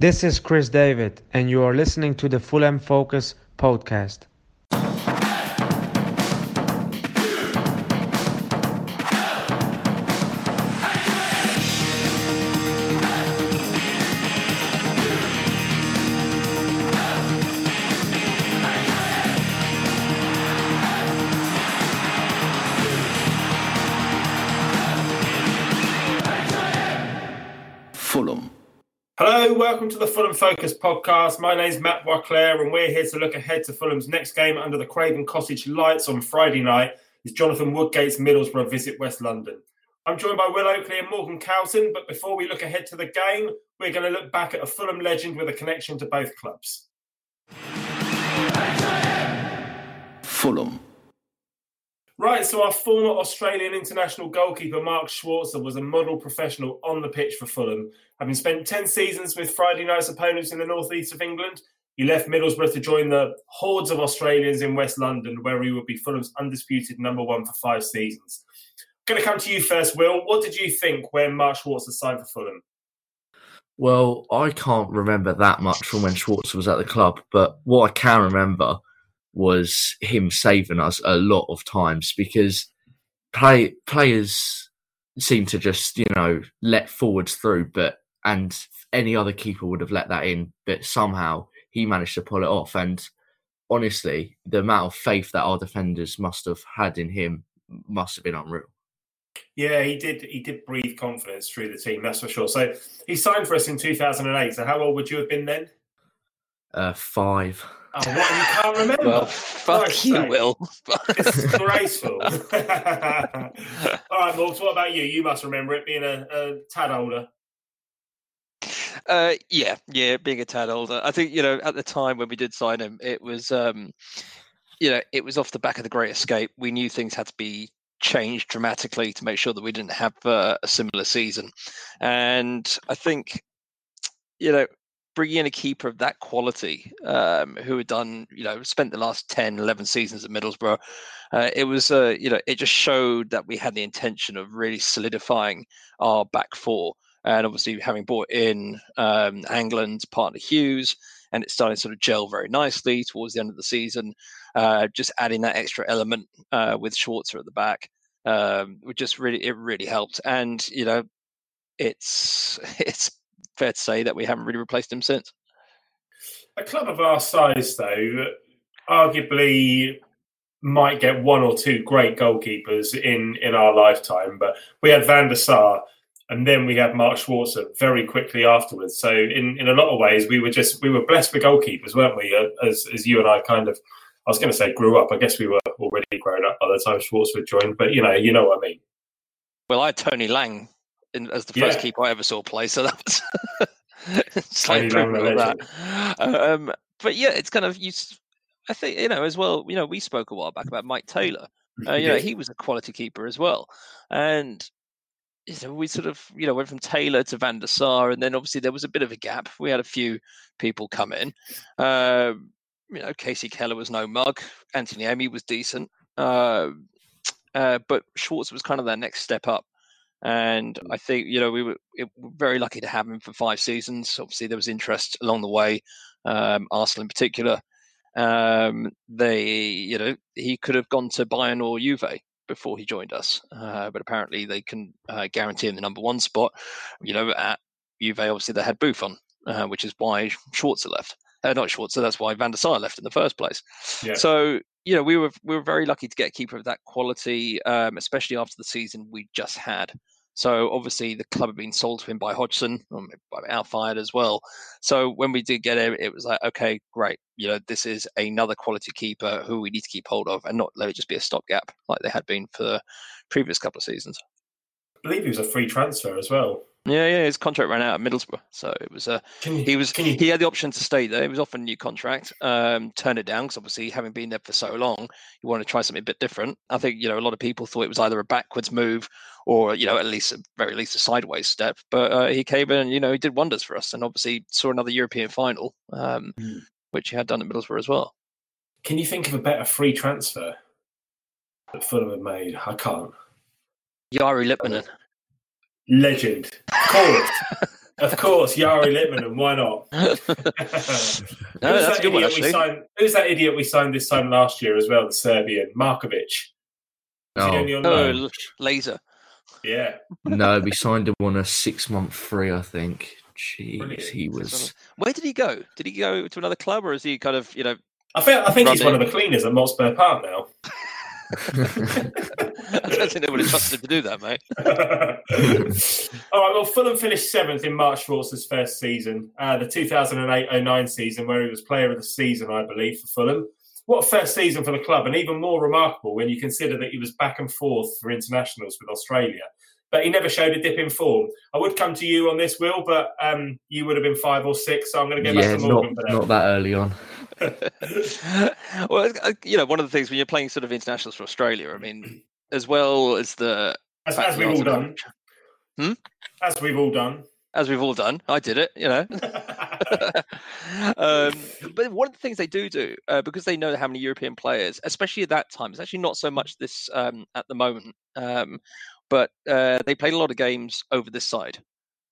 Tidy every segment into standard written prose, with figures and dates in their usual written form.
This is Chris David, and you are listening to the Fulham Focus podcast. Welcome to the Fulham Focus podcast. My name's Matt Boisclair and we're here to look ahead to Fulham's next game under the Craven Cottage lights on Friday night as Jonathan Woodgate's Middlesbrough visit West London. I'm joined by Will Oakley and Morgan Carlton, but before we look ahead to the game, we're going to look back at a Fulham legend with a connection to both clubs. Fulham. Right, so our former Australian international goalkeeper Mark Schwarzer was a model professional on the pitch for Fulham. Having spent 10 seasons with Friday night's opponents in the northeast of England, he left Middlesbrough to join the hordes of Australians in West London, where he would be Fulham's undisputed number one for 5 seasons. I'm going to come to you first, Will. What did you think when Mark Schwarzer signed for Fulham? Well, I can't remember that much from when Schwarzer was at the club, but what I can remember was him saving us a lot of times, because players seem to just, let forwards through, and any other keeper would have let that in, but somehow he managed to pull it off. And honestly, the amount of faith that our defenders must have had in him must have been unreal. Yeah, he did breathe confidence through the team, that's for sure. So he signed for us in 2008. So how old would you have been then? 5. Oh, what? You can't remember? Well, fuck you, Will. Disgraceful. All right, Morgs, what about you? You must remember it being a tad older. Being a tad older. I think, at the time when we did sign him, it was, it was off the back of the Great Escape. We knew things had to be changed dramatically to make sure that we didn't have a similar season. And I think, bringing in a keeper of that quality, who had done, spent the last 10, 11 seasons at Middlesbrough, it was, it just showed that we had the intention of really solidifying our back four. And obviously, having brought in Hangeland's partner Hughes, and it started sort of gel very nicely towards the end of the season, just adding that extra element with Schwarzer at the back, it really helped. And, it's fair to say that we haven't really replaced him since. A club of our size, though, arguably might get one or two great goalkeepers in our lifetime, but we had Van der Sar and then we had Mark Schwarzer very quickly afterwards. So in a lot of ways, we were blessed with goalkeepers, weren't we? As you and I I was going to say grew up. I guess we were already grown up by the time Schwarzer joined, but you know what I mean. Well, I had Tony Lang as the first keeper I ever saw play, so that was slight improvement on that. But yeah, it's kind of I think as well. We spoke a while back about Mike Taylor. He was a quality keeper as well, and we sort of went from Taylor to Van der Sar, and then obviously there was a bit of a gap. We had a few people come in. Casey Keller was no mug. Anthony Amy was decent, but Schwarzer was kind of that next step up. And I think, we were very lucky to have him for 5 seasons. Obviously, there was interest along the way, Arsenal in particular. He could have gone to Bayern or Juve before he joined us. But apparently, they can guarantee him the number one spot. At Juve, obviously, they had Buffon, which is why Schwarzer left. Not Schwarzer, that's why Van der Sar left in the first place. Yeah. So, we were very lucky to get a keeper of that quality, especially after the season we just had. So obviously the club had been sold to him by Hodgson, by Alfired as well. So when we did get him, it was like, okay, great. This is another quality keeper who we need to keep hold of and not let it just be a stopgap like they had been for the previous couple of seasons. I believe he was a free transfer as well. Yeah, his contract ran out at Middlesbrough, so it was he had the option to stay there. He was offered a new contract, turned it down because obviously having been there for so long, you want to try something a bit different. I think a lot of people thought it was either a backwards move or at least a sideways step. But he came in, and he did wonders for us, and obviously saw another European final, which he had done at Middlesbrough as well. Can you think of a better free transfer that Fulham had made? I can't. Jari Litmanen. Legend. Called. Of course, Jari Litmanen. Why not? No, that's a good one, actually. Who's that idiot we signed this time last year as well? The Serbian Markovic. Laser. Yeah. No, we signed him on a 6-month free, I think. Jeez, brilliant. He was. Where did he go? Did he go to another club, or is he kind of, you know? I think he's one of the cleaners at Motspur Park now. I don't think they would have trusted him to do that, mate. All right, well, Fulham finished 7th in Mark Schwarzer's first season, the 2008-09 season, where he was player of the season, I believe, for Fulham. What a first season for the club, and even more remarkable when you consider that he was back and forth for internationals with Australia. But he never showed a dip in form. I would come to you on this, Will, but you would have been 5 or 6, so I'm going to go back to Morgan for that. Not that early on. Well, you know, one of the things when you're playing sort of internationals for Australia, I mean, as well as the... As we've all done. I did it, you know. But one of the things they do, because they know how many European players, especially at that time, it's actually not so much this at the moment, but they played a lot of games over this side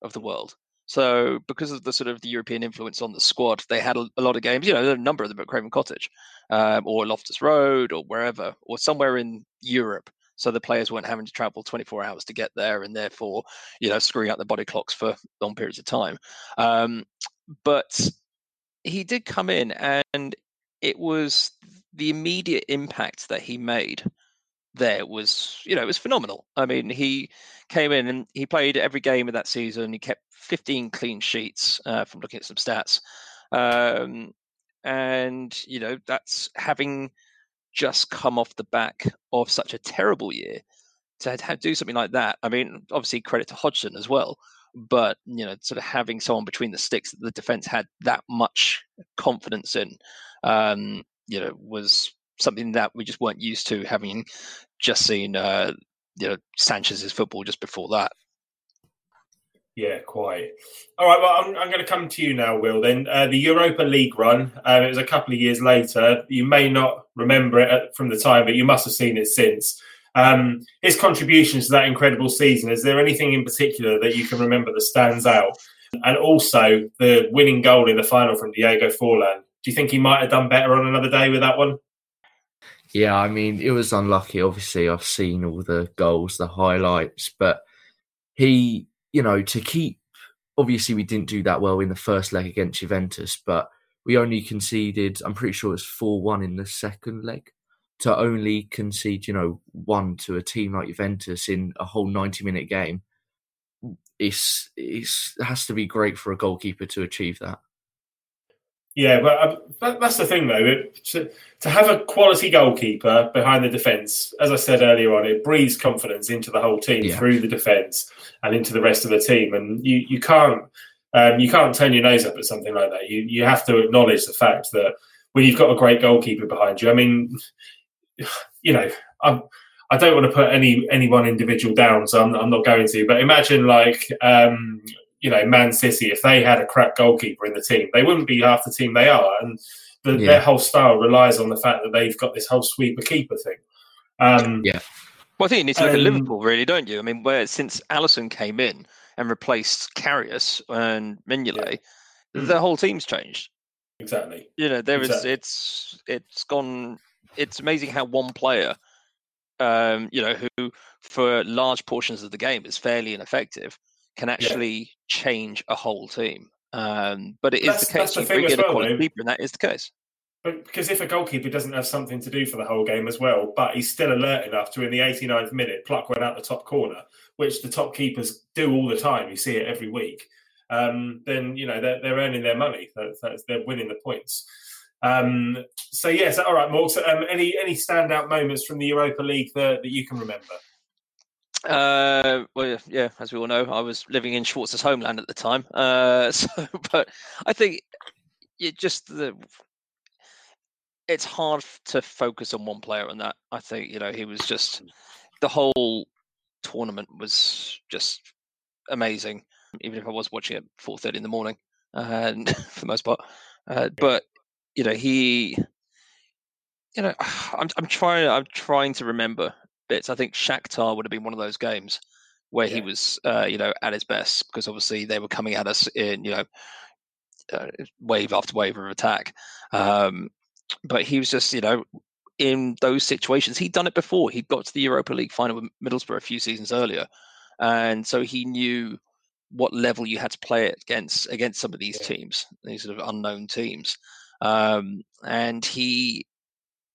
of the world. So because of the sort of the European influence on the squad, they had a lot of games, you know, a number of them at Craven Cottage or Loftus Road or wherever, or somewhere in Europe. So the players weren't having to travel 24 hours to get there and therefore, you know, screwing up the body clocks for long periods of time. But he did come in, and it was the immediate impact that he made. There was, you know, it was phenomenal. I mean, he came in and he played every game of that season. He kept 15 clean sheets from looking at some stats. And, you know, that's having just come off the back of such a terrible year to do something like that. I mean, obviously credit to Hodgson as well, but, you know, sort of having someone between the sticks that the defense had that much confidence in, you know, was something that we just weren't used to, having just seen, you know, Sanchez's football just before that. Yeah, quite. All right, well, I'm going to come to you now, Will, then. The Europa League run, it was a couple of years later. You may not remember it from the time, but you must have seen it since. His contributions to that incredible season, is there anything in particular that you can remember that stands out? And also the winning goal in the final from Diego Forlan. Do you think he might have done better on another day with that one? Yeah, I mean, it was unlucky. Obviously, I've seen all the goals, the highlights, but he, you know, to keep... Obviously, we didn't do that well in the first leg against Juventus, but we only conceded, I'm pretty sure it's 4-1 in the second leg, to only concede, you know, one to a team like Juventus in a whole 90-minute game. It has to be great for a goalkeeper to achieve that. Yeah, but that's the thing, though. To have a quality goalkeeper behind the defence, as I said earlier on, it breeds confidence into the whole team through the defence and into the rest of the team. And you can't turn your nose up at something like that. You have to acknowledge the fact that when you've got a great goalkeeper behind you, I mean, you know, I don't want to put any one individual down, so I'm not going to. But imagine, like... you know, Man City, if they had a crap goalkeeper in the team, they wouldn't be half the team they are. And their whole style relies on the fact that they've got this whole sweeper-keeper thing. Well, I think you need to look at Liverpool, really, don't you? I mean, where since Alisson came in and replaced Karius and Mignolet, the whole team's changed. Exactly. You know, it's gone... It's amazing how one player, you know, who for large portions of the game is fairly ineffective, can actually change a whole team. But it is the case. You bring in a quality keeper, and that is the case. But because if a goalkeeper doesn't have something to do for the whole game as well, but he's still alert enough to, in the 89th minute, pluck one out the top corner, which the top keepers do all the time. You see it every week. Then, you know, they're earning their money. They're winning the points. All right, Morg. So, any standout moments from the Europa League that you can remember? As we all know, I was living in Schwarzer's homeland at the time. But I think it's hard to focus on one player on that. I think, you know, he was just, the whole tournament was just amazing, even if I was watching it at 4:30 in the morning, and for the most part. But, you know, he, you know, I'm trying to remember bits. I think Shakhtar would have been one of those games where he was, at his best, because obviously they were coming at us in, wave after wave of attack. But he was just, in those situations, he'd done it before. He'd got to the Europa League final with Middlesbrough a few seasons earlier. And so he knew what level you had to play it against some of these teams, these sort of unknown teams. And he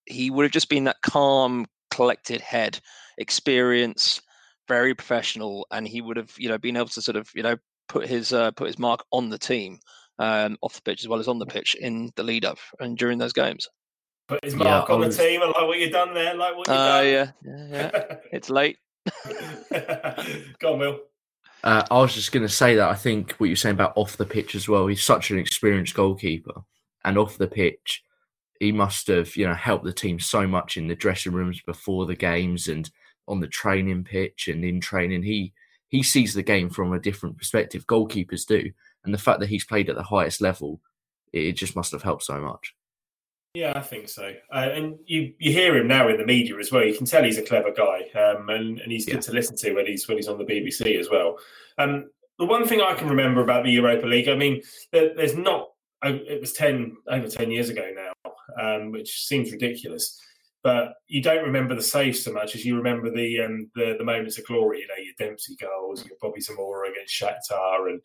would have just been that calm, collected head, experience, very professional, and he would have, been able to sort of, put his mark on the team, off the pitch as well as on the pitch in the lead up and during those games. Put his mark on the team. I like what you've done there. Like what you've done. Yeah. It's late. Go on, Will. I was just going to say that I think what you're saying about off the pitch as well, he's such an experienced goalkeeper. And off the pitch, he must have, helped the team so much in the dressing rooms before the games and on the training pitch and in training. He sees the game from a different perspective. Goalkeepers do. And the fact that he's played at the highest level, it just must have helped so much. Yeah, I think so. And you hear him now in the media as well. You can tell he's a clever guy, and he's good to listen to when he's on the BBC as well. The one thing I can remember about the Europa League, I mean, there's not. It was over 10 years ago now, which seems ridiculous. But you don't remember the saves so much as you remember the moments of glory. Your Dempsey goals, your Bobby Zamora against Shakhtar, and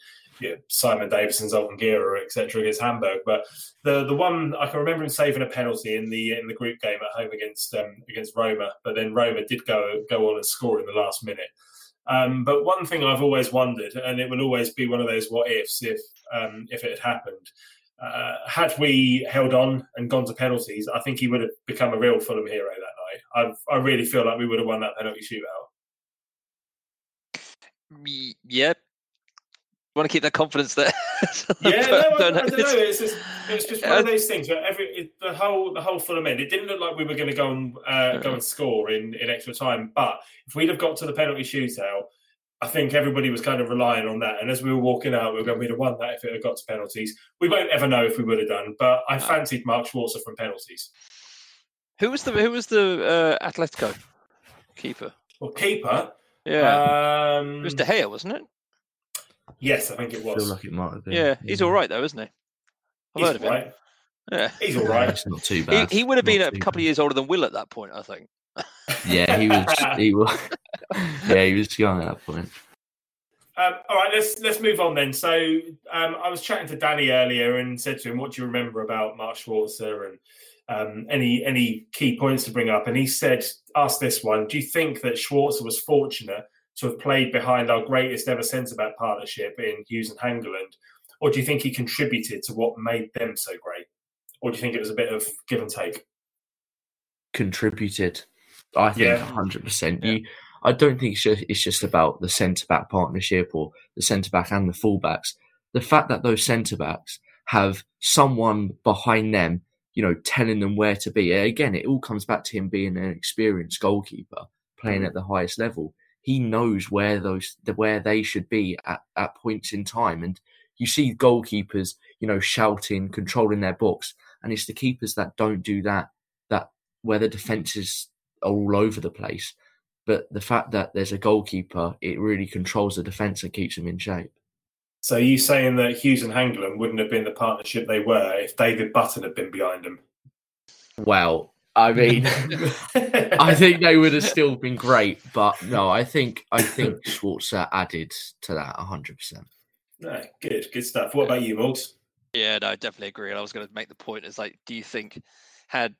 Simon Davison's Oldenguera, etc. against Hamburg. But the one I can remember him saving a penalty in the group game at home against Roma. But then Roma did go on and score in the last minute. But one thing I've always wondered, and it will always be one of those what ifs, if it had happened. Had we held on and gone to penalties, I think he would have become a real Fulham hero that night. I really feel like we would have won that penalty shootout. Yeah. Want to keep that confidence there? I don't know. It's just one of those things where the whole Fulham end, it didn't look like we were going to go and score in extra time. But if we'd have got to the penalty shootout, I think everybody was kind of relying on that. And as we were walking out, we were going, we'd have won that if it had got to penalties. We won't ever know if we would have done, but I fancied Mark Schwarzer from penalties. Who was the Atletico keeper? Well, keeper? Yeah. It was De Gea, wasn't it? Yes, I think it was. I feel like it might have been. Yeah, he's all right though, isn't he? I've heard of him. Yeah. He's all right. It's not too bad. He would have been a couple of years older than Will at that point, I think. Yeah, he was. Yeah, he was young at that point. All right, let's move on then. So I was chatting to Danny earlier and said to him, "What do you remember about Mark Schwarzer and any key points to bring up?" And he said, "Ask this one: do you think that Schwarzer was fortunate to have played behind our greatest ever centre-back partnership in Hughes and Hangeland, or do you think he contributed to what made them so great, or do you think it was a bit of give and take?" Contributed. I think 100%. I don't think it's just about the centre-back partnership or the centre-back and the full-backs. The fact that those centre-backs have someone behind them, telling them where to be. Again, it all comes back to him being an experienced goalkeeper, playing at the highest level. He knows where they should be at points in time. And you see goalkeepers, shouting, controlling their box. And it's the keepers that don't do that where the defence is all over the place, but the fact that there's a goalkeeper, it really controls the defence and keeps them in shape. So you saying that Hughes and Hangeland wouldn't have been the partnership they were if David Button had been behind them? Well, I mean, I think they would have still been great, but no, I think Schwarzer added to that 100%. No, good stuff. What about you, Morgs? Yeah, no, I definitely agree. And I was going to make the point, it's like, do you think had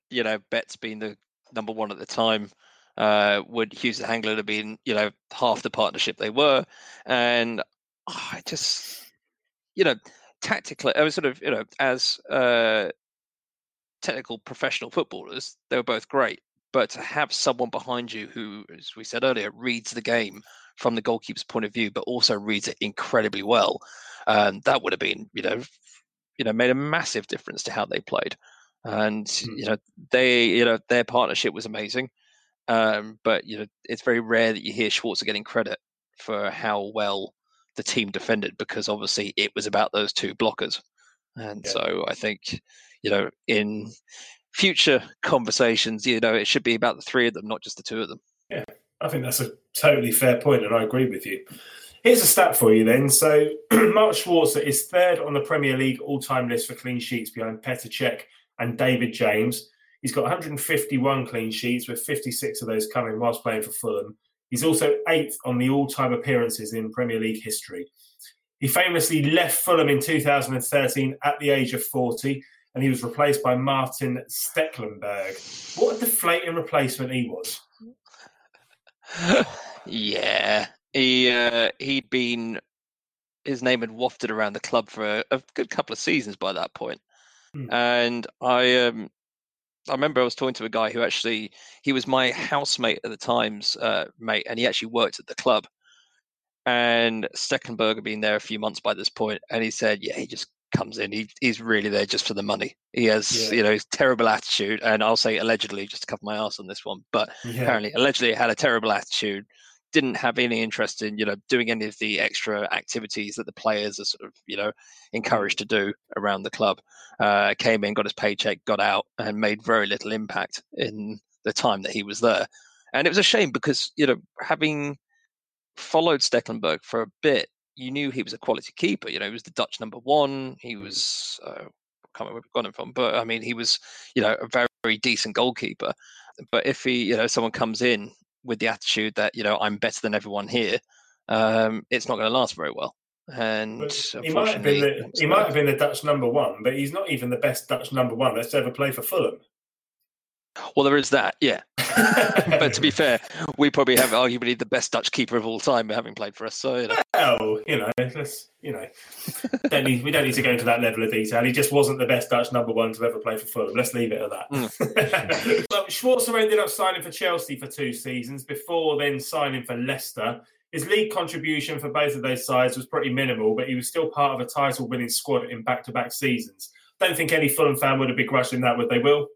Betts been the number one at the time, would Hughes and Hangeland have been, half the partnership they were? And I just, tactically, I was sort of, as technical professional footballers, they were both great. But to have someone behind you who, as we said earlier, reads the game from the goalkeeper's point of view, but also reads it incredibly well, that would have been, made a massive difference to how they played. And their partnership was amazing, but it's very rare that you hear Schwarzer getting credit for how well the team defended, because obviously it was about those two blockers. And so I think in future conversations, it should be about the three of them, not just the two of them. Yeah, I think that's a totally fair point, and I agree with you. Here's a stat for you then. So Mark Schwarzer is third on the Premier League all-time list for clean sheets behind Petr Cech and David James. He's got 151 clean sheets, with 56 of those coming whilst playing for Fulham. He's also eighth on the all-time appearances in Premier League history. He famously left Fulham in 2013 at the age of 40, and he was replaced by Maarten Stekelenburg. What a deflating replacement he was. Yeah, he'd been, his name had wafted around the club for a good couple of seasons by that point. And I remember I was talking to a guy who actually, he was my housemate at the time's mate, and he actually worked at the club. And Stekelenburg had been there a few months by this point, and he said, yeah, he just comes in. He's really there just for the money. He has, you know, his terrible attitude, and I'll say allegedly just to cover my ass on this one, but apparently, allegedly had a terrible attitude, didn't have any interest in, you know, doing any of the extra activities that the players are sort of, you know, encouraged to do around the club. Came in, got his paycheck, got out, and made very little impact in the time that he was there. And it was a shame because, you know, having followed Stekelenburg for a bit, you knew he was a quality keeper. You know, he was the Dutch number one. He was, I can't remember where we got him from, but I mean, he was, you know, a very, very decent goalkeeper. But if he, you know, someone comes in with the attitude that, you know, I'm better than everyone here, it's not going to last very well. And unfortunately, he might have been the Dutch number one, but he's not even the best Dutch number one that's ever played for Fulham. Well, there is that, yeah. But to be fair, we probably have arguably the best Dutch keeper of all time, having played for us. So, you know. Well, you know, we don't need to go into that level of detail. He just wasn't the best Dutch number one to ever play for Fulham. Let's leave it at that. Look, Schwarzer ended up signing for Chelsea for two seasons before then signing for Leicester. His league contribution for both of those sides was pretty minimal, but he was still part of a title-winning squad in back-to-back seasons. Don't think any Fulham fan would have begrudged that, would they, Will?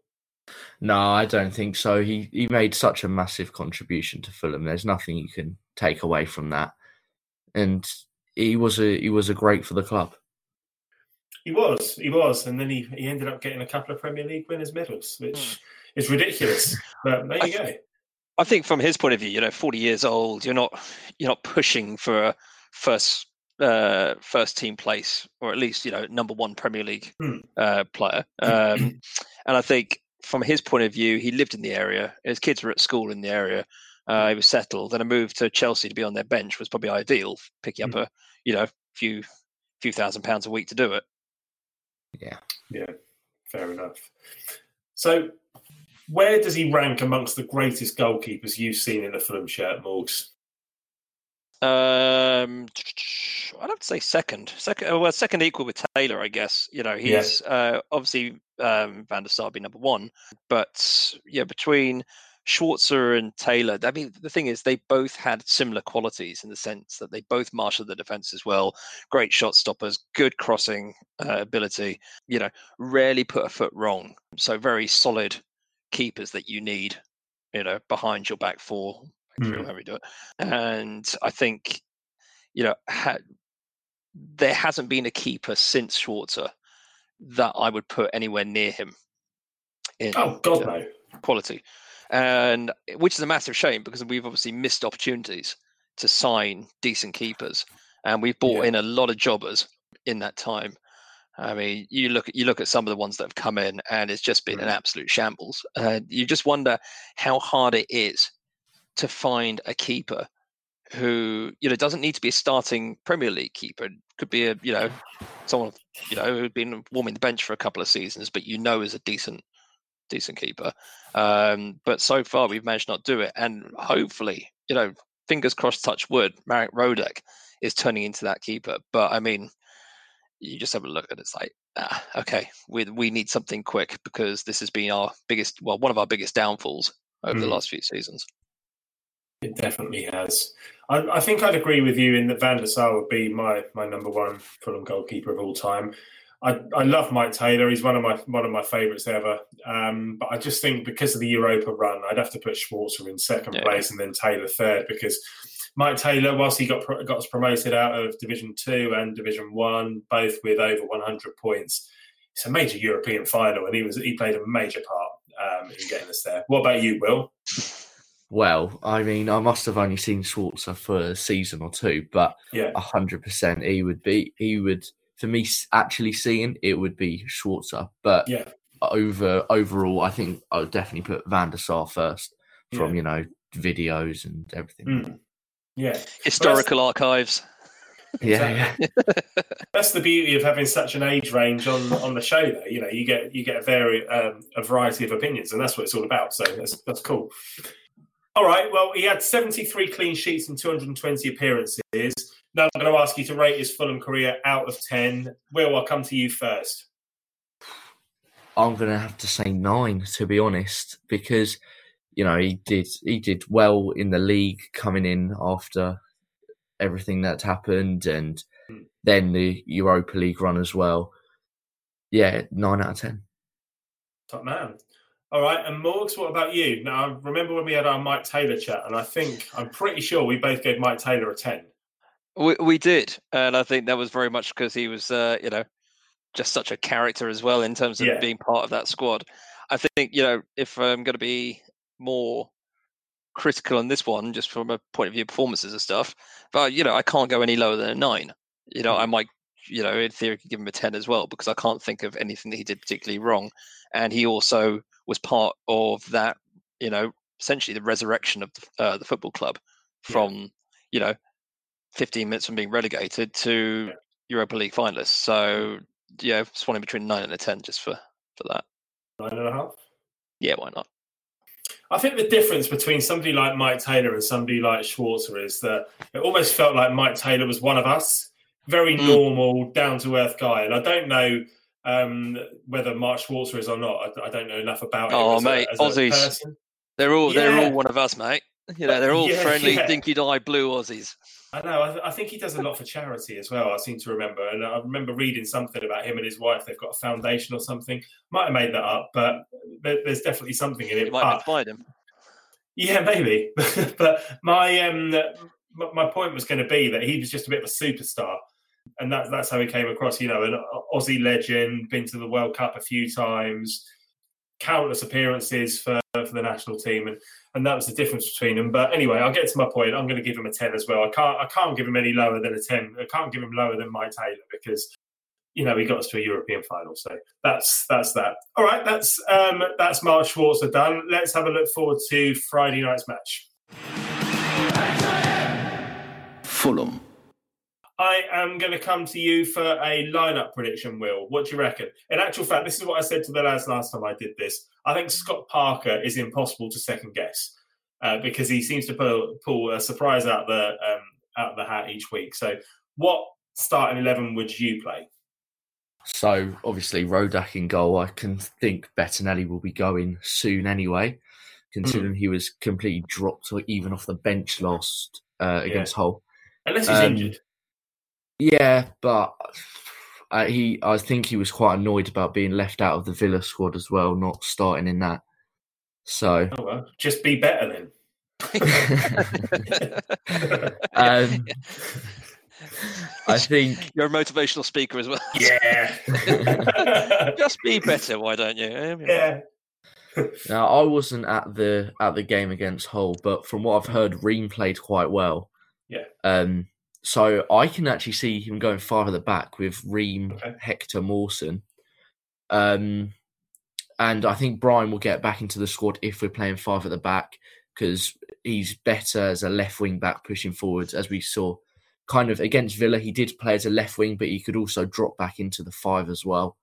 No, I don't think so. He made such a massive contribution to Fulham. There's nothing you can take away from that. And he was a great for the club. He was. And then he ended up getting a couple of Premier League winners' medals, which is ridiculous. But there you go. I think from his point of view, you know, 40 years old, you're not pushing for a first team place, or at least, you know, number one Premier League player. And I think from his point of view, he lived in the area. His kids were at school in the area. He was settled. Then a move to Chelsea to be on their bench was probably ideal, picking up a few £1,000s a week to do it. Yeah, fair enough. So, where does he rank amongst the greatest goalkeepers you've seen in the Fulham shirt, Morgs? I'd have to say second equal with Taylor, I guess. You know, he's obviously Van der Sar be number one, but yeah, between Schwarzer and Taylor, I mean, the thing is, they both had similar qualities in the sense that they both marshaled the defence as well. Great shot stoppers, good crossing ability. You know, rarely put a foot wrong. So very solid keepers that you need, you know, behind your back four. How we do it. And I think, you know, there hasn't been a keeper since Schwarzer that I would put anywhere near him in quality, and which is a massive shame because we've obviously missed opportunities to sign decent keepers, and we've bought in a lot of jobbers in that time. I mean, you look at some of the ones that have come in, and it's just been an absolute shambles. You just wonder how hard it is to find a keeper who, you know, doesn't need to be a starting Premier League keeper. It could be a, you know, someone, you know, who'd been warming the bench for a couple of seasons, but, you know, is a decent keeper. But so far we've managed not to do it. And hopefully, you know, fingers crossed, touch wood, Marek Rodak is turning into that keeper. But I mean, you just have a look and it's like, okay, we need something quick because this has been one of our biggest downfalls over the last few seasons. It definitely has. I think I'd agree with you in that Van der Sar would be my number one Fulham goalkeeper of all time. I love Mike Taylor. He's one of my favourites ever. But I just think because of the Europa run, I'd have to put Schwarzer in second place and then Taylor third, because Mike Taylor, whilst he got promoted out of Division 2 and Division 1, both with over 100 points, it's a major European final, and he played a major part in getting us there. What about you, Will? well. I mean, I must have only seen Schwarzer for a season or two, but 100% he would, for me, actually seeing it would be Schwarzer. But overall, I think I would definitely put Van der Sar first from, you know, videos and everything. Historical archives. Exactly. That's the beauty of having such an age range on the show, though. You know, you get a variety of opinions, and that's what it's all about. So that's cool. All right. Well, he had 73 clean sheets and 220 appearances. Now I'm going to ask you to rate his Fulham career out of 10. Will, I'll come to you first. I'm going to have to say 9, to be honest, because, you know, he did well in the league coming in after everything that's happened, and then the Europa League run as well. Yeah, 9 out of 10. Top man. All right, and Morgs, what about you? Now, I remember when we had our Mike Taylor chat, and I'm pretty sure we both gave Mike Taylor a 10. We did, and I think that was very much because he was, you know, just such a character as well in terms of being part of that squad. I think, you know, if I'm going to be more critical on this one, just from a point of view of performances and stuff, but, you know, I can't go any lower than a 9. You know, I might, you know, in theory, could give him a 10 as well, because I can't think of anything that he did particularly wrong. And he also was part of that, you know, essentially the resurrection of the football club from, you know, 15 minutes from being relegated to Europa League finalists. So, yeah, swanning between 9 and a 10 just for that. 9.5? Yeah, why not? I think the difference between somebody like Mike Taylor and somebody like Schwarzer is that it almost felt like Mike Taylor was one of us. Very normal, down-to-earth guy. And I don't know whether Mark Schwarzer is or not. I don't know enough about him as a person. They're all one of us, mate. You know, they're all friendly, dinky-dye blue Aussies. I know. I think he does a lot for charity as well, I seem to remember. And I remember reading something about him and his wife. They've got a foundation or something. Might have made that up, but there's definitely something in it. You might have inspired him. Yeah, maybe. But my point was going to be that he was just a bit of a superstar. And that's how he came across, you know, an Aussie legend, been to the World Cup a few times, countless appearances for the national team. And that was the difference between them. But anyway, I'll get to my point. I'm going to give him a 10 as well. I can't give him any lower than a 10. I can't give him lower than Mike Taylor because, you know, he got us to a European final. So that's that. All right, that's Mark Schwarzer done. Let's have a look forward to Friday night's match. Fulham. I am going to come to you for a lineup prediction, Will. What do you reckon? In actual fact, this is what I said to the lads last time I did this. I think Scott Parker is impossible to second guess because he seems to pull a surprise out of the hat each week. So, what starting 11 would you play? So, obviously, Rodak in goal. I can think Bettinelli will be going soon anyway, considering he was completely dropped or even off the bench last against Hull. Unless he's injured. Yeah, but I think he was quite annoyed about being left out of the Villa squad as well, not starting in that. So, just be better then. I think you're a motivational speaker as well. Yeah, just be better. Why don't you? Yeah. Now, I wasn't at the game against Hull, but from what I've heard, Ream played quite well. Yeah. So I can actually see him going farther back with Ream, Hector Mawson. And I think Bryan will get back into the squad if we're playing 5 at the back because he's better as a left wing back pushing forwards, as we saw kind of against Villa. He did play as a left wing, but he could also drop back into the 5 as well.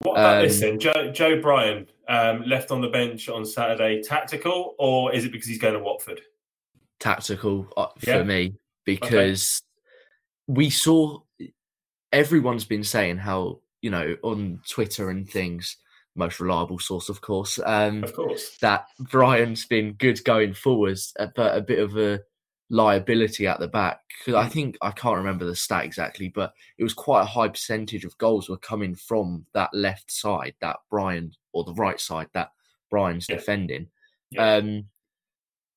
What about this then? Joe Bryan left on the bench on Saturday, tactical, or is it because he's going to Watford? Tactical for me because... We saw everyone's been saying how, you know, on Twitter and things, most reliable source, of course, that Bryan's been good going forwards, but a bit of a liability at the back. Cause I think, I can't remember the stat exactly, but it was quite a high percentage of goals were coming from that left side, that Bryan, or the right side that Bryan's defending. Yeah.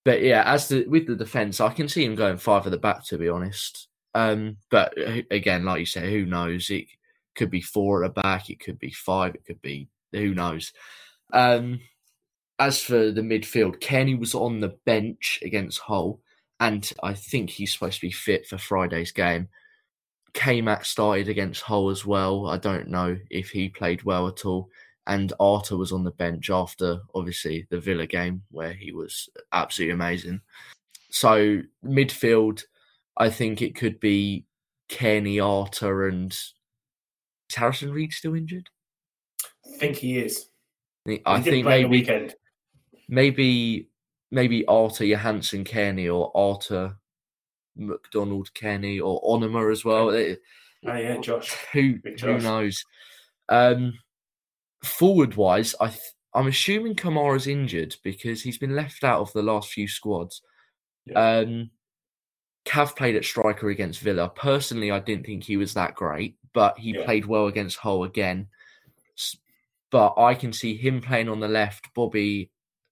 But yeah, with the defence, I can see him going 5 at the back, to be honest. But again, like you say, who knows? It could be 4 at the back, it could be 5, it could be who knows. As for the midfield, Kearney was on the bench against Hull, and I think he's supposed to be fit for Friday's game. K-Mac started against Hull as well. I don't know if he played well at all. And Arter was on the bench after, obviously, the Villa game, where he was absolutely amazing. So midfield, I think it could be Kearney, Arter, and... Is Harrison Reed still injured? I think he is. I think maybe the weekend. Maybe Arter Johansson Kearney, or Arter McDonald Kearney, or Onomah as well. Oh yeah, Josh. Who knows? Forward wise, I'm assuming Kamara's injured because he's been left out of the last few squads. Yeah. Cav played at striker against Villa. Personally, I didn't think he was that great, but he played well against Hull again. But I can see him playing on the left, Bobby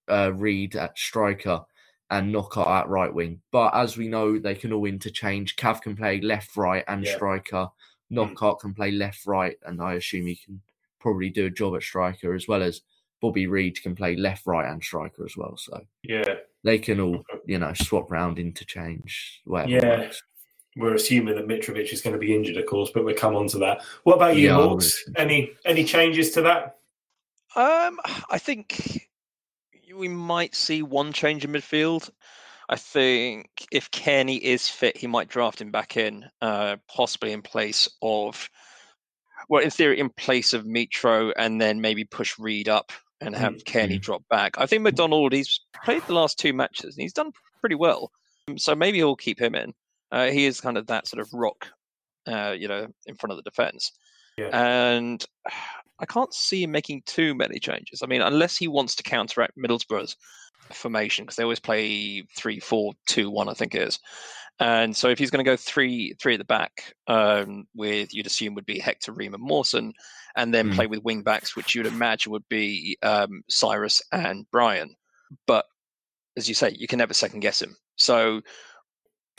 Reed at striker, and Knockout at right wing. But as we know, they can all interchange. Cav can play left, right, and striker. Knockout can play left, right, and I assume he can probably do a job at striker, as well as Bobby Reed can play left, right, and striker as well. So they can all, swap round, interchange, whatever. Yeah. We're assuming that Mitrovic is going to be injured, of course, but we'll come on to that. What about you, Morgs? Any changes to that? I think we might see one change in midfield. I think if Kearney is fit, he might draft him back in, possibly in place of Mitro, and then maybe push Reed up and have Kearney drop back. I think McDonald, he's played the last two matches and he's done pretty well. So maybe he'll keep him in. He is kind of that sort of rock, in front of the defence. Yeah. And I can't see him making too many changes. I mean, unless he wants to counteract Middlesbrough's formation, because they always play 3-4-2-1, I think it is. And so if he's going to go three at the back, with, you'd assume, would be Hector, Ream and Mawson, and then play with wing backs, which you'd imagine would be Cyrus and Bryan. But as you say, you can never second guess him. So...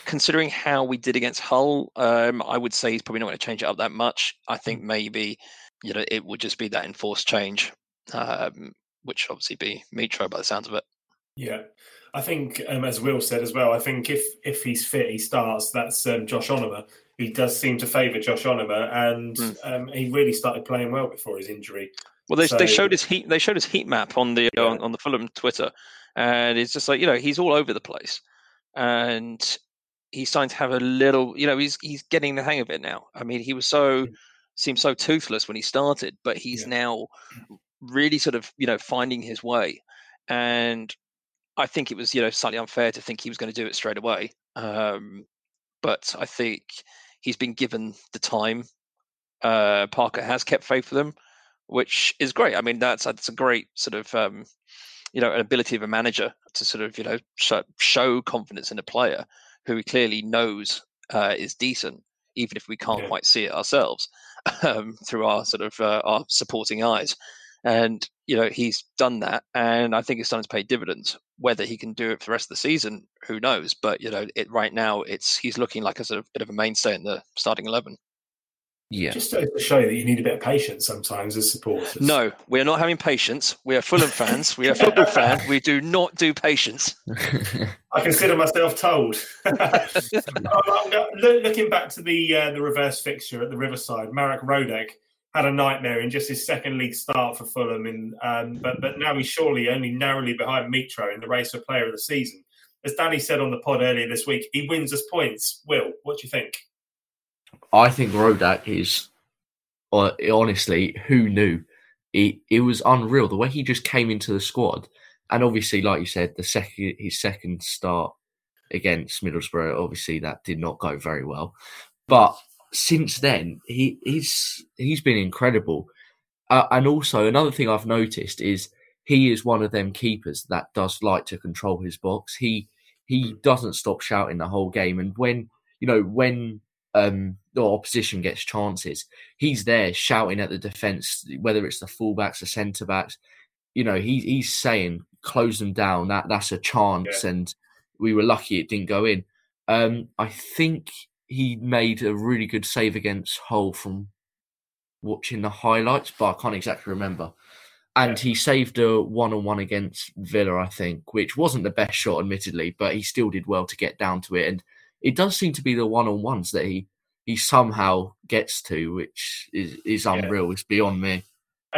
considering how we did against Hull, I would say he's probably not going to change it up that much. I think maybe, it would just be that enforced change, which obviously be Mitro by the sounds of it. Yeah, I think, as Will said as well, I think if he's fit, he starts. That's Josh Onomah. He does seem to favour Josh Onomah, and he really started playing well before his injury. Well, they showed his heat. They showed his heat map on the on the Fulham Twitter, and it's just like he's all over the place, and he's starting to have a little, he's getting the hang of it now. I mean, he was seemed so toothless when he started, but he's now really sort of, finding his way. And I think it was, slightly unfair to think he was going to do it straight away. But I think he's been given the time. Parker has kept faith with him, which is great. I mean, that's a great sort of, an ability of a manager to sort of, show confidence in a player who he clearly knows is decent, even if we can't quite see it ourselves through our sort of our supporting eyes. And, he's done that. And I think it's starting to pay dividends. Whether he can do it for the rest of the season, who knows? But, right now, he's looking like a sort of bit of a mainstay in the starting 11. Yeah. Just to show you that you need a bit of patience sometimes as supporters. No, we're not having patience. We are Fulham fans. We are football fans. We do not do patience. I consider myself told. Looking back to the reverse fixture at the Riverside, Marek Rodak had a nightmare in just his second league start for Fulham, but now he's surely only narrowly behind Mitro in the race for player of the season. As Danny said on the pod earlier this week, he wins us points. Will, what do you think? I think Rodak is, honestly, who knew? It was unreal. The way he just came into the squad. And obviously, like you said, his second start against Middlesbrough, obviously that did not go very well. But since then, he's been incredible. And also, another thing I've noticed is he is one of them keepers that does like to control his box. He doesn't stop shouting the whole game. And when the opposition gets chances, he's there shouting at the defence, whether it's the fullbacks, the centre backs. He's saying, "Close them down. That's a chance." Yeah. And we were lucky it didn't go in. I think he made a really good save against Hull from watching the highlights, but I can't exactly remember. And he saved a one-on-one against Villa, I think, which wasn't the best shot, admittedly, but he still did well to get down to it. And it does seem to be the one-on-ones that he somehow gets to, which is unreal. Yeah. It's beyond me.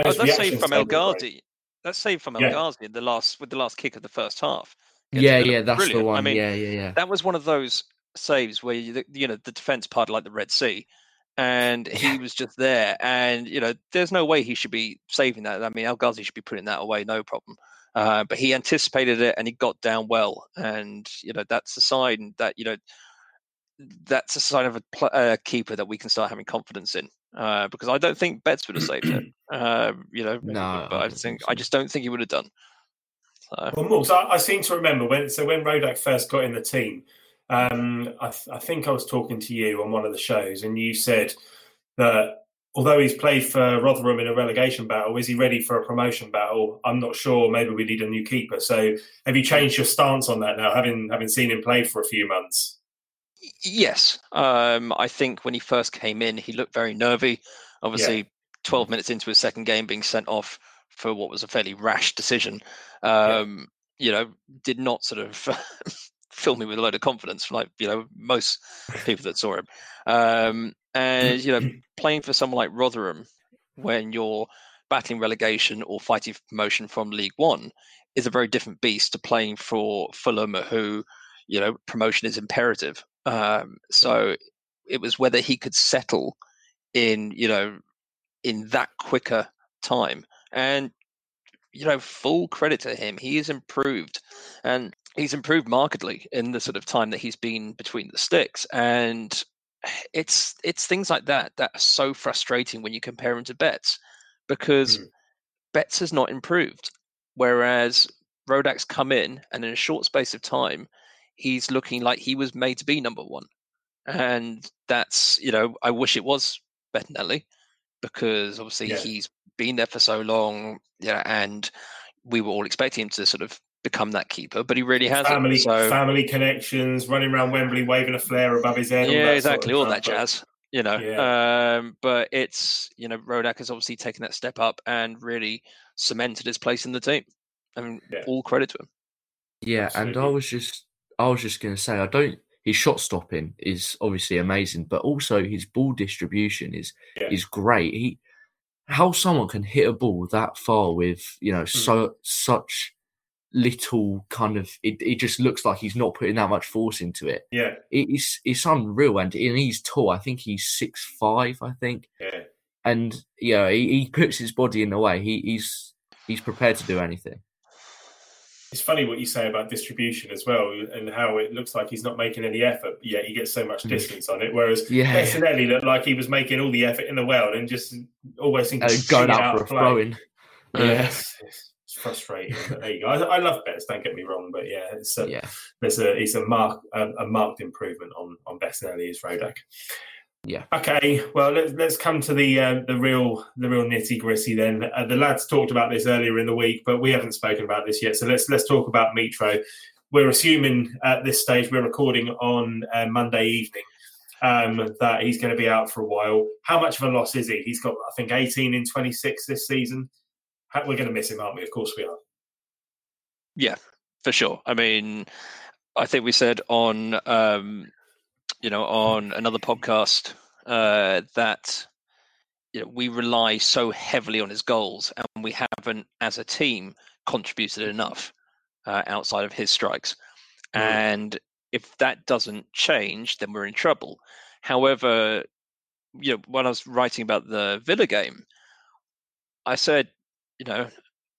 That save from El Ghazi. That save from El Ghazi in the last kick of the first half. That's brilliant. The one. I mean, that was one of those saves where the defense parted like the Red Sea, and he was just there. And there's no way he should be saving that. I mean, El Ghazi should be putting that away, no problem. But he anticipated it and he got down well. And that's the sign that that's a sign of a keeper that we can start having confidence in. Because I don't think Betts would have saved it. I just don't think he would have done. So. Well, Morgs, I seem to remember when Rodak first got in the team, I think I was talking to you on one of the shows, and you said that although he's played for Rotherham in a relegation battle, is he ready for a promotion battle? I'm not sure. Maybe we need a new keeper. So, have you changed your stance on that now, having seen him play for a few months? Yes. I think when he first came in, he looked very nervy. Obviously, 12 minutes into his second game, being sent off for what was a fairly rash decision, did not sort of fill me with a load of confidence, like, most people that saw him. And, playing for someone like Rotherham, when you're battling relegation or fighting for promotion from League One, is a very different beast to playing for Fulham, who, promotion is imperative. So it was whether he could settle in that quicker time. And, full credit to him. He has improved, and he's improved markedly in the sort of time that he's been between the sticks. And it's things like that that are so frustrating when you compare him to Betts, because Betts has not improved, whereas Rodak's come in, and in a short space of time, he's looking like he was made to be number one. And that's, I wish it was Bettinelli, because obviously he's been there for so long, and we were all expecting him to sort of become that keeper, but he really hasn't. Family connections, running around Wembley, waving a flare above his head. Yeah, exactly, all that jazz, but it's, Rodak has obviously taken that step up and really cemented his place in the team. I mean, all credit to him. Yeah, absolutely. And I was just going to say, his shot stopping is obviously amazing, but also his ball distribution is great. How someone can hit a ball that far with such little kind of it just looks like he's not putting that much force into it. Yeah, it's unreal, and he's tall. I think he's 6'5". I think, and he puts his body in the way. He's prepared to do anything. It's funny what you say about distribution as well, and how it looks like he's not making any effort, yet he gets so much distance on it. Whereas Bettinelli looked like he was making all the effort in the world and just always thinking going out for a throw-in. Yes, it's frustrating. There you go. I love Betts, don't get me wrong, but it's a marked improvement on Bettinelli is Rodak. Yeah. Okay. Well, let's come to the real nitty gritty then. The lads talked about this earlier in the week, but we haven't spoken about this yet. So let's talk about Mitro. We're assuming at this stage, we're recording on Monday evening, that he's going to be out for a while. How much of a loss is he? He's got, I think, 18 in 26 this season. We're going to miss him, aren't we? Of course we are. Yeah, for sure. I mean, I think we said on another podcast that we rely so heavily on his goals, and we haven't, as a team, contributed enough outside of his strikes. Mm. And if that doesn't change, then we're in trouble. However, when I was writing about the Villa game, I said,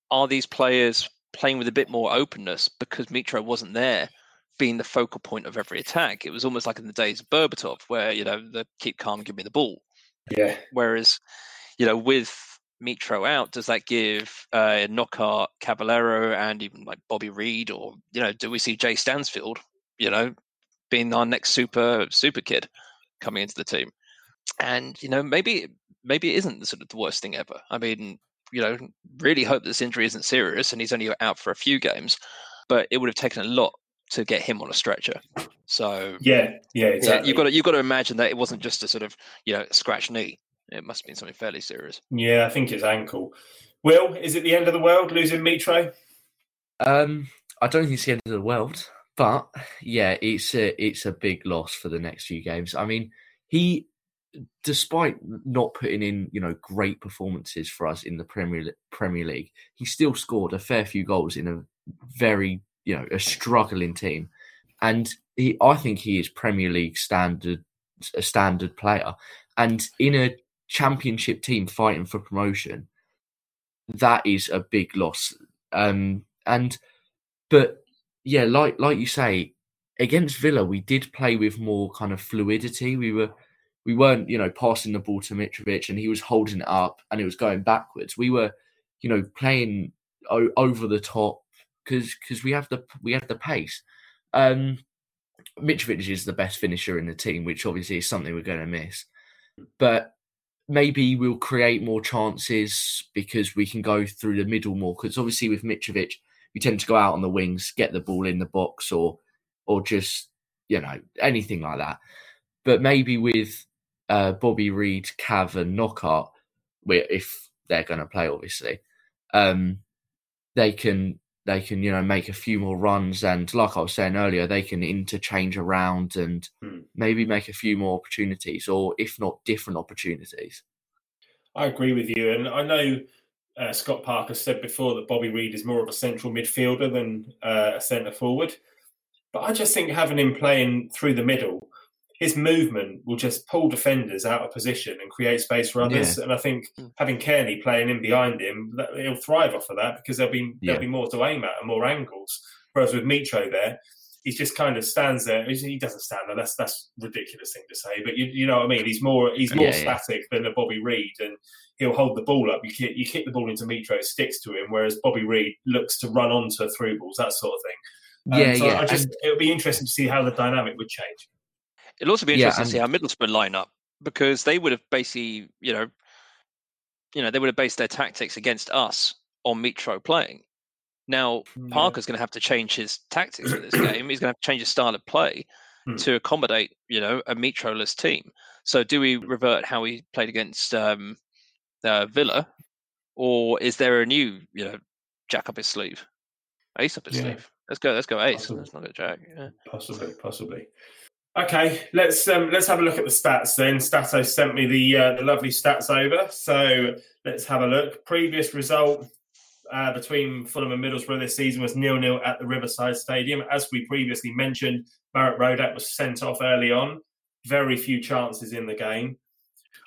are these players playing with a bit more openness because Mitro wasn't there, being the focal point of every attack? It was almost like in the days of Berbatov, where the keep calm, give me the ball. Yeah. Whereas, with Mitro out, does that give Knockhart, Caballero, and even like Bobby Reed, or do we see Jay Stansfield, being our next super kid coming into the team? And maybe it isn't the sort of the worst thing ever. I mean, really hope this injury isn't serious and he's only out for a few games, but it would have taken a lot to get him on a stretcher. So exactly. You've got to imagine that it wasn't just a sort of scratch knee. It must have been something fairly serious. Yeah, I think it's ankle. Will, is it the end of the world losing Mitro? I don't think it's the end of the world, but yeah, it's a big loss for the next few games. I mean, he, despite not putting in, you know, great performances for us in the Premier League, he still scored a fair few goals in a very, you know, a struggling team, and I think he is Premier League standard player, and in a Championship team fighting for promotion, that is a big loss. But yeah, like you say, against Villa, we did play with more kind of fluidity. We weren't, you know, passing the ball to Mitrovic and he was holding it up and it was going backwards. We were, you know, playing over the top because we have the pace. Mitrovic is the best finisher in the team, which obviously is something we're going to miss. But maybe we'll create more chances because we can go through the middle more. Because obviously with Mitrovic, we tend to go out on the wings, get the ball in the box, or just, you know, anything like that. But maybe with Bobby Reed, Cav and Knockhart, if they're going to play, obviously, they can, you know, make a few more runs. And like I was saying earlier, they can interchange around and maybe make a few more opportunities, or if not, different opportunities. I agree with you. And I know Scott Parker said before that Bobby Reed is more of a central midfielder than a centre forward. But I just think having him playing through the middle, his movement will just pull defenders out of position and create space for others. Yeah. And I think having Kearney playing in behind him, he'll thrive off of that because there'll be more to aim at and more angles. Whereas with Mitro there, he just kind of stands there. He doesn't stand there. That's a ridiculous thing to say, but you know what I mean. He's more static than a Bobby Reed, and he'll hold the ball up. You kick the ball into Mitro, it sticks to him. Whereas Bobby Reed looks to run onto through balls, that sort of thing. It'll be interesting to see how the dynamic would change. It'll also be interesting to see how Middlesbrough line up, because they would have basically, they would have based their tactics against us on Mitro playing. Now, Parker's going to have to change his tactics for this game. He's going to have to change his style of play to accommodate, a Mitro-less team. So do we revert how he played against Villa, or is there a new, jack up his sleeve? Ace up his sleeve. Let's go ace. Possibly. Let's not go jack. Yeah. Possibly. Okay, let's have a look at the stats then. Stato sent me the lovely stats over, so let's have a look. Previous result between Fulham and Middlesbrough this season was 0-0 at the Riverside Stadium. As we previously mentioned, Marek Rodak was sent off early on. Very few chances in the game.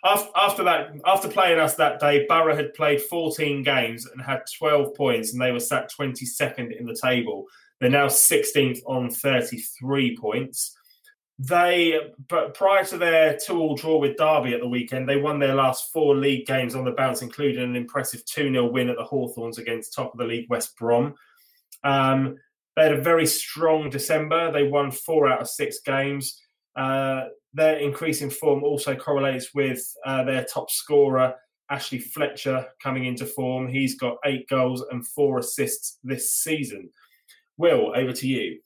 After playing us that day, Borough had played 14 games and had 12 points, and they were sat 22nd in the table. They're now 16th on 33 points. But prior to their 2-2 draw with Derby at the weekend, they won their last 4 league games on the bounce, including an impressive 2-0 win at the Hawthorns against top of the league West Brom. They had a very strong December. They won 4 out of 6 games. Their increase in form also correlates with their top scorer, Ashley Fletcher, coming into form. He's got 8 goals and 4 assists this season. Will, over to you.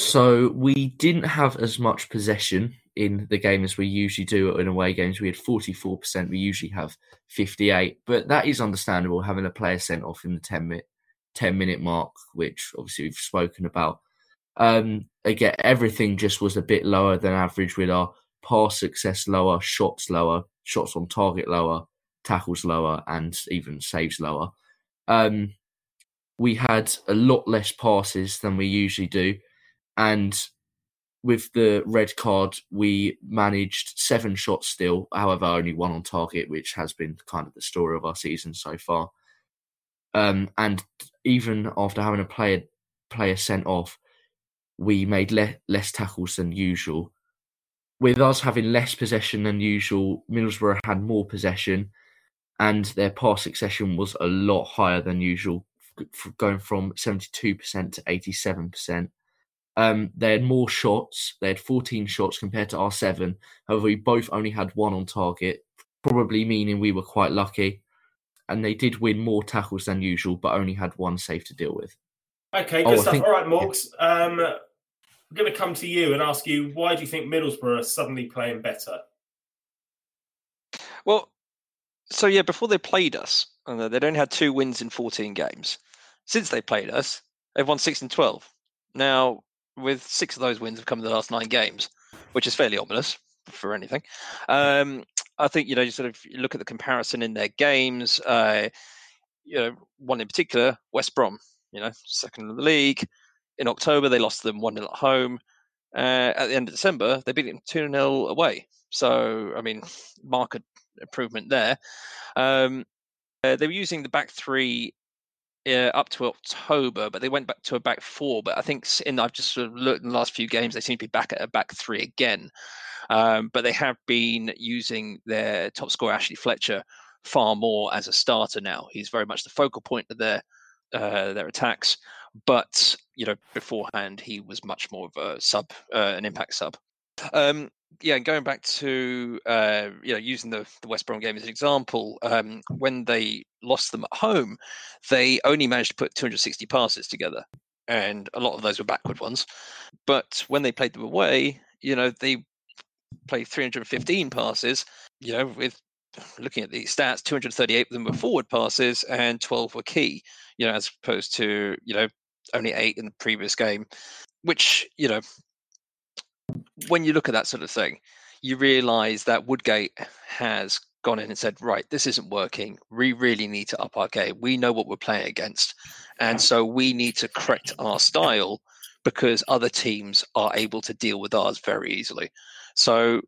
So we didn't have as much possession in the game as we usually do in away games. We had 44%. We usually have 58%. But that is understandable, having a player sent off in the 10-minute mark, which obviously we've spoken about. Again, everything just was a bit lower than average, with our pass success lower, shots on target lower, tackles lower, and even saves lower. We had a lot less passes than we usually do. And with the red card, we managed 7 shots still. However, only 1 on target, which has been kind of the story of our season so far. And even after having a player sent off, we made less tackles than usual. With us having less possession than usual, Middlesbrough had more possession, and their pass succession was a lot higher than usual, going from 72% to 87%. They had more shots. They had 14 shots compared to our 7. However, we both only had 1 on target, probably meaning we were quite lucky. And they did win more tackles than usual, but only had 1 save to deal with. Okay, good stuff. All right, Morgs. Yeah. I'm going to come to you and ask you, why do you think Middlesbrough are suddenly playing better? Well, before they played us, They'd only had 2 wins in 14 games. Since they played us, they've won 6 and 12. Now, with 6 of those wins have come in the last 9 games, which is fairly ominous for anything. I think, you know, you sort of look at the comparison in their games. You know, one in particular, West Brom, you know, second in the league. In October, they lost them 1-0 at home. At the end of December, they beat them 2-0 away. So, I mean, marked improvement there. They were using the back three up to October, but they went back to a back four. But I think I've just sort of looked in the last few games, they seem to be back at a back three again. But they have been using their top scorer, Ashley Fletcher, far more as a starter now. He's very much the focal point of their attacks. But, you know, beforehand, he was much more of a sub, an impact sub. Yeah, and going back to, you know, using the West Brom game as an example, when they lost them at home, they only managed to put 260 passes together. And a lot of those were backward ones. But when they played them away, you know, they played 315 passes, you know, with, looking at the stats, 238 of them were forward passes and 12 were key, you know, as opposed to, you know, only 8 in the previous game, which, you know, when you look at that sort of thing, you realise that Woodgate has gone in and said, right, this isn't working. We really need to up our game. We know what we're playing against. And so we need to correct our style because other teams are able to deal with ours very easily. So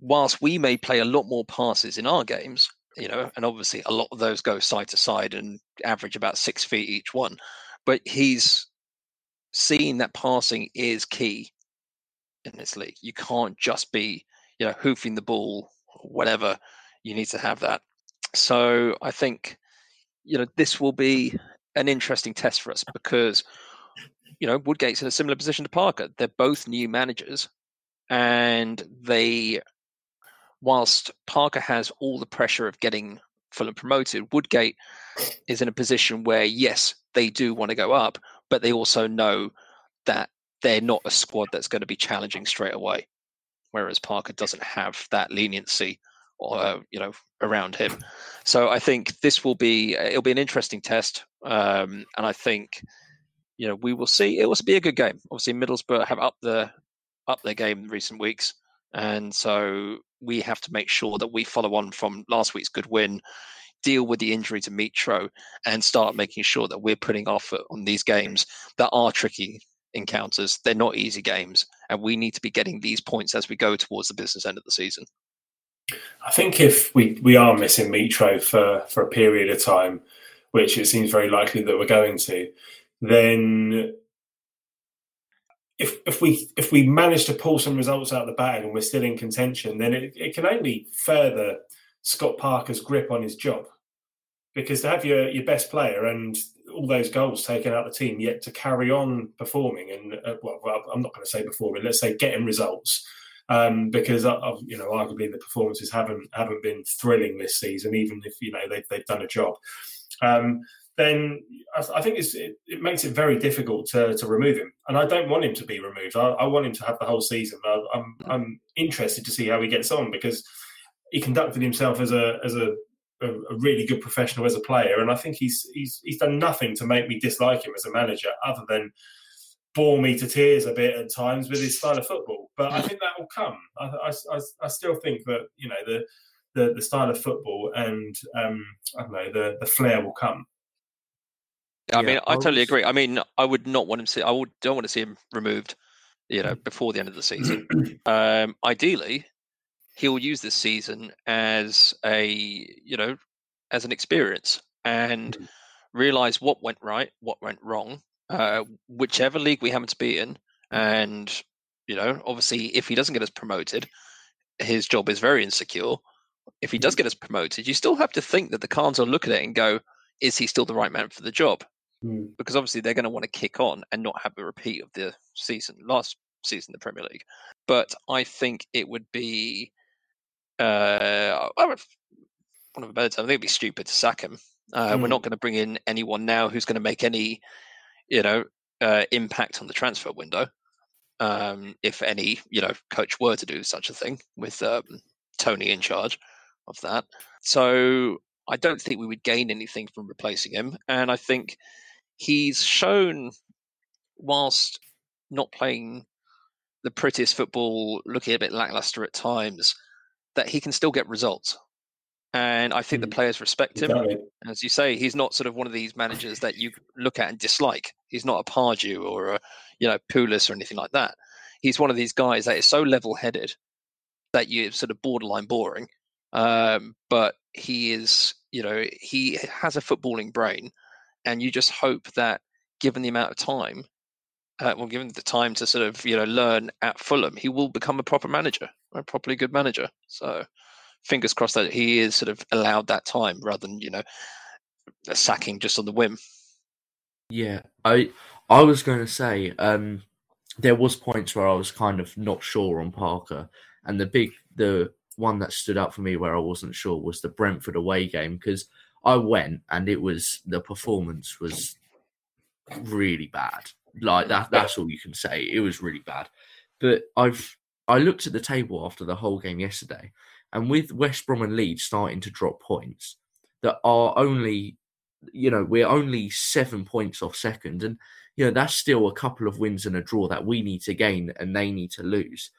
whilst we may play a lot more passes in our games, you know, and obviously a lot of those go side to side and average about 6 feet each one, but he's seen that passing is key in this league. You can't just be, you know, hoofing the ball, or whatever. You need to have that. So I think, you know, this will be an interesting test for us because, you know, Woodgate's in a similar position to Parker. They're both new managers, and they, whilst Parker has all the pressure of getting Fulham promoted, Woodgate is in a position where, yes, they do want to go up, but they also know that they're not a squad that's going to be challenging straight away, whereas Parker doesn't have that leniency, or, you know, around him. So I think this will be, it'll be an interesting test, and I think, you know, we will see. It will be a good game. Obviously, Middlesbrough have up their game in recent weeks, and so we have to make sure that we follow on from last week's good win, deal with the injury to Mitro, and start making sure that we're putting our foot on these games that are tricky encounters. They're not easy games, and we need to be getting these points as we go towards the business end of the season. I think if we are missing Mitro for a period of time, which it seems very likely that we're going to, then if we manage to pull some results out of the bag and we're still in contention, then it can only further Scott Parker's grip on his job. Because to have your best player and all those goals taken out of the team, yet to carry on performing and, well, I'm not going to say performing, let's say getting results, because, you know, arguably the performances haven't been thrilling this season, even if, you know, they've done a job. Then I think it makes it very difficult to remove him. And I don't want him to be removed. I want him to have the whole season. I'm interested to see how he gets on because he conducted himself as a really good professional as a player. And I think he's done nothing to make me dislike him as a manager other than bore me to tears a bit at times with his style of football. But I think that will come. I still think that, you know, the style of football and, I don't know, the flair will come. I mean, I totally agree. I mean, I would not want him don't want to see him removed, you know, before the end of the season. Ideally, he will use this season as an experience and realize what went right, what went wrong, whichever league we happen to be in. And, you know, obviously, if he doesn't get us promoted, his job is very insecure. If he does get us promoted, you still have to think that the Khans will look at it and go, is he still the right man for the job? Because obviously they're going to want to kick on and not have a repeat of the season, last season, the Premier League. But I think it would be, I think it'd be stupid to sack him. We're not going to bring in anyone now who's going to make any, you know, impact on the transfer window. If any, you know, coach were to do such a thing with Tony in charge of that. So I don't think we would gain anything from replacing him. And I think he's shown, whilst not playing the prettiest football, looking a bit lackluster at times, that he can still get results. And I think the players respect him. Exactly. As you say, he's not sort of one of these managers that you look at and dislike. He's not a Pardew or a, you know, Pulis or anything like that. He's one of these guys that is so level-headed that you're sort of borderline boring. But he is, you know, he has a footballing brain, and you just hope that given the amount of time, well, given the time to sort of, you know, learn at Fulham, he will become a proper manager, a properly good manager. So fingers crossed that he is sort of allowed that time rather than, you know, sacking just on the whim. Yeah, I was going to say there was points where I was kind of not sure on Parker, and the one that stood out for me where I wasn't sure was the Brentford away game, because I went and it was, the performance was really bad. Like that's all you can say. It was really bad. But I looked at the table after the whole game yesterday, and with West Brom and Leeds starting to drop points, that are only, you know, we're only 7 points off second, and you know that's still a couple of wins and a draw that we need to gain and they need to lose.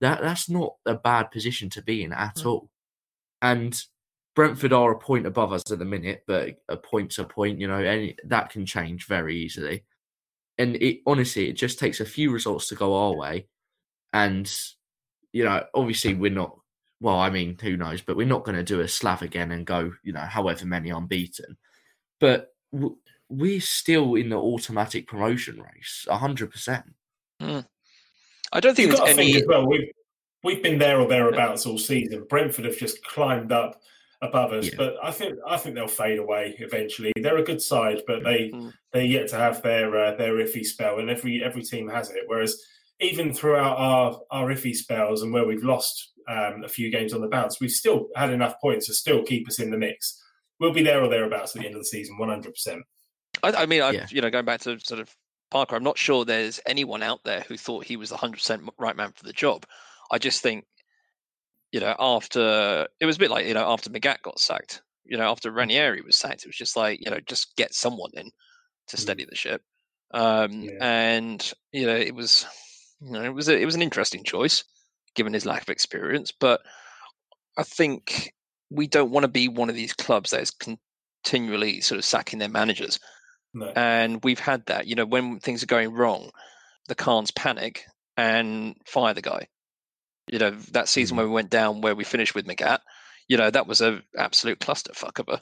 That's not a bad position to be in at all. And Brentford are a point above us at the minute, but a point's a point, you know, and that can change very easily. And it honestly, it just takes a few results to go our way. And, you know, obviously we're not, well, I mean, who knows, but we're not going to do a slav again and go, you know, however many unbeaten. But we're still in the automatic promotion race, 100%. Mm. I don't think there's any... Think as well, we've been there or thereabouts all season. Brentford have just climbed up above us, but I think they'll fade away eventually. They're a good side, but they're yet to have their iffy spell, and every team has it. Whereas even throughout our iffy spells and where we've lost a few games on the bounce, we've still had enough points to still keep us in the mix. We'll be there or thereabouts at the end of the season, 100%. I mean, you know, going back to sort of Parker, I'm not sure there's anyone out there who thought he was the 100% right man for the job. I just think, you know, after it was a bit like, you know, after Magat got sacked, you know, after Ranieri was sacked, it was just like, you know, just get someone in to steady the ship. And you know, it was an interesting choice given his lack of experience, but I think we don't want to be one of these clubs that is continually sort of sacking their managers. No. And we've had that, you know, when things are going wrong, the Khans panic and fire the guy. You know, that season when we went down, where we finished with Magat, you know, that was an absolute clusterfuck of a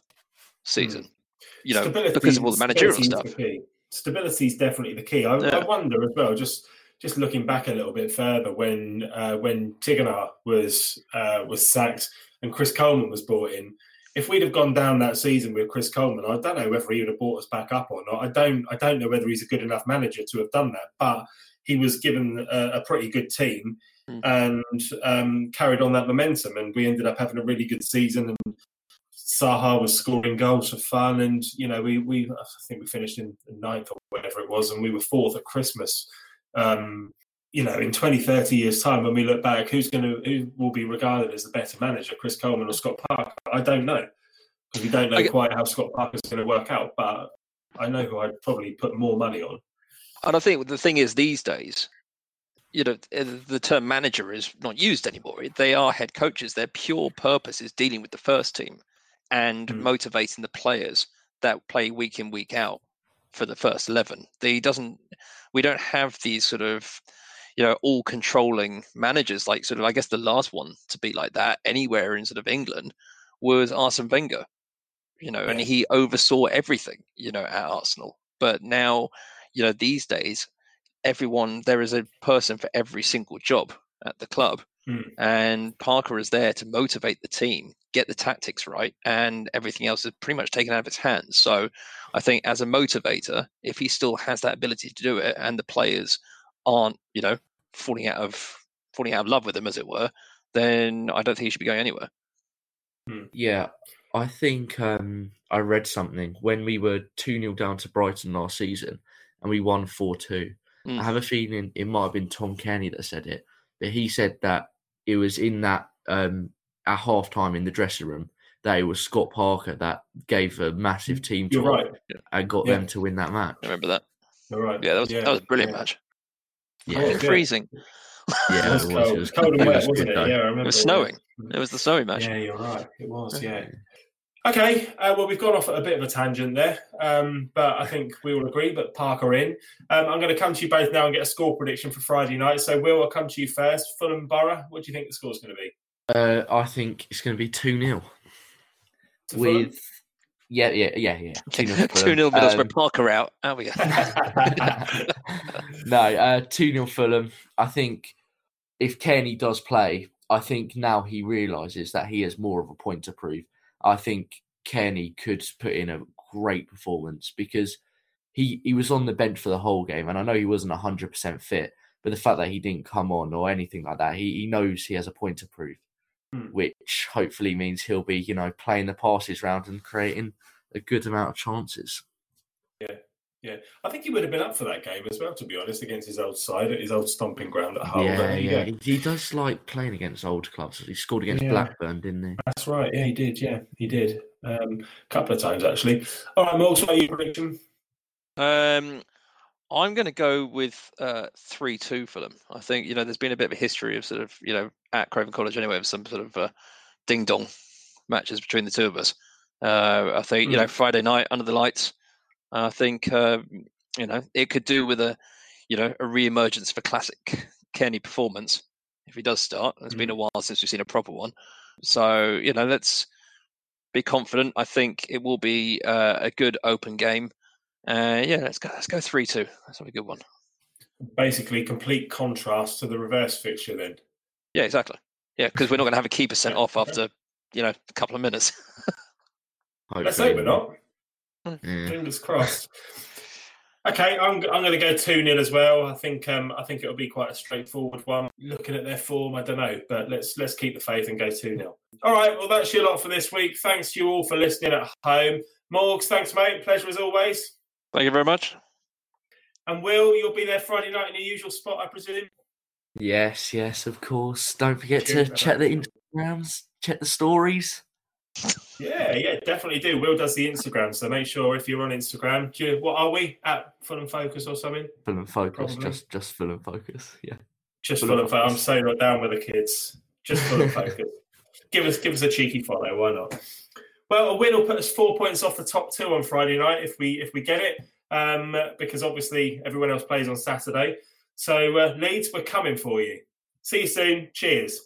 season, you know, because of all the managerial stuff. Stability is definitely the key. I wonder as well, just looking back a little bit further, when Tiganar was sacked and Chris Coleman was brought in, if we'd have gone down that season with Chris Coleman, I don't know whether he would have brought us back up or not. I don't know whether he's a good enough manager to have done that, but he was given a pretty good team and carried on that momentum, and we ended up having a really good season, and Saha was scoring goals for fun, and, you know, we I think we finished in ninth or whatever it was, and we were fourth at Christmas. You know, in 20, 30 years' time, when we look back, who will be regarded as the better manager, Chris Coleman or Scott Parker? I don't know, because we don't know quite how Scott Parker's going to work out, but I know who I'd probably put more money on. And I think the thing is, these days, you know, the term manager is not used anymore. They are head coaches. Their pure purpose is dealing with the first team and motivating the players that play week in, week out for the first 11. We don't have these sort of, you know, all controlling managers, like sort of, I guess the last one to be like that anywhere in sort of England was Arsene Wenger, you know, and he oversaw everything, you know, at Arsenal. But now, you know, these days, there is a person for every single job at the club. And Parker is there to motivate the team, get the tactics right, and everything else is pretty much taken out of his hands. So I think as a motivator, if he still has that ability to do it and the players aren't, you know, falling out of love with him, as it were, then I don't think he should be going anywhere. Yeah, I think I read something when we were 2-0 down to Brighton last season and we won 4-2. I have a feeling it might have been Tom Kearney that said it, but he said that it was in that at half time in the dressing room day was Scott Parker that gave a massive team to and got them to win that match. I remember that. All right. Yeah, that was a brilliant match. Yeah, it was freezing. Yeah, it was cold and wet, wasn't it? Yeah, I remember. It was snowing. It was the snowy match. Yeah, you're right. It was, yeah. Okay, well, we've gone off at a bit of a tangent there, but I think we all agree, but Parker in. I'm going to come to you both now and get a score prediction for Friday night. So, Will, I'll come to you first. Fulham Borough, what do you think the score's going to be? I think it's going to be 2-0. With... Yeah. 2-0 Middlesbrough, Parker out. How we go? No, 2-0 Fulham. I think if Kearney does play, I think now he realises that he has more of a point to prove. I think Kearney could put in a great performance because he was on the bench for the whole game, and I know he wasn't 100% fit, but the fact that he didn't come on or anything like that, he knows he has a point to prove, which hopefully means he'll be, you know, playing the passes round and creating a good amount of chances. Yeah, yeah. I think he would have been up for that game as well, to be honest, against his old side, at his old stomping ground at Hull. Yeah. He does like playing against old clubs. He scored against Blackburn, didn't he? That's right. Yeah, he did. Yeah, he did. A couple of times, actually. All right, Morgs, what are your prediction? I'm going to go with 3-2 for them. I think, you know, there's been a bit of a history of sort of, you know, at Craven Cottage anyway, of some sort of ding-dong matches between the two of us. I think, you know, Friday night under the lights, I think, you know, it could do with a, you know, a re-emergence of a classic Kearney performance if he does start. It's been a while since we've seen a proper one. So, you know, let's be confident. I think it will be a good open game. Yeah, let's go 3-2. That's a good one. Basically, complete contrast to the reverse fixture then. Yeah, exactly. Yeah, because we're not going to have a keeper sent off after, you know, a couple of minutes. Let's hope we're not. Fingers crossed. Okay, I'm going to go 2-0 as well. I think it'll be quite a straightforward one. Looking at their form, I don't know, but let's keep the faith and go 2-0. All right, well, that's your lot for this week. Thanks to you all for listening at home. Morgs, thanks, mate. Pleasure as always. Thank you very much. And Will, you'll be there Friday night in the usual spot, I presume? Yes, of course. Don't forget to check the Instagrams, check the stories. Yeah, definitely do. Will does the Instagram, so make sure if you're on Instagram, what are we? At Fulham Focus or something? Fulham Focus, just Fulham Focus, yeah. Just Fulham Focus. I'm so not down with the kids. Just Fulham Focus. Give us a cheeky follow, why not? Well, a win will put us 4 points off the top two on Friday night if we get it, because obviously everyone else plays on Saturday. So, Leeds, we're coming for you. See you soon. Cheers.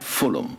Fulham.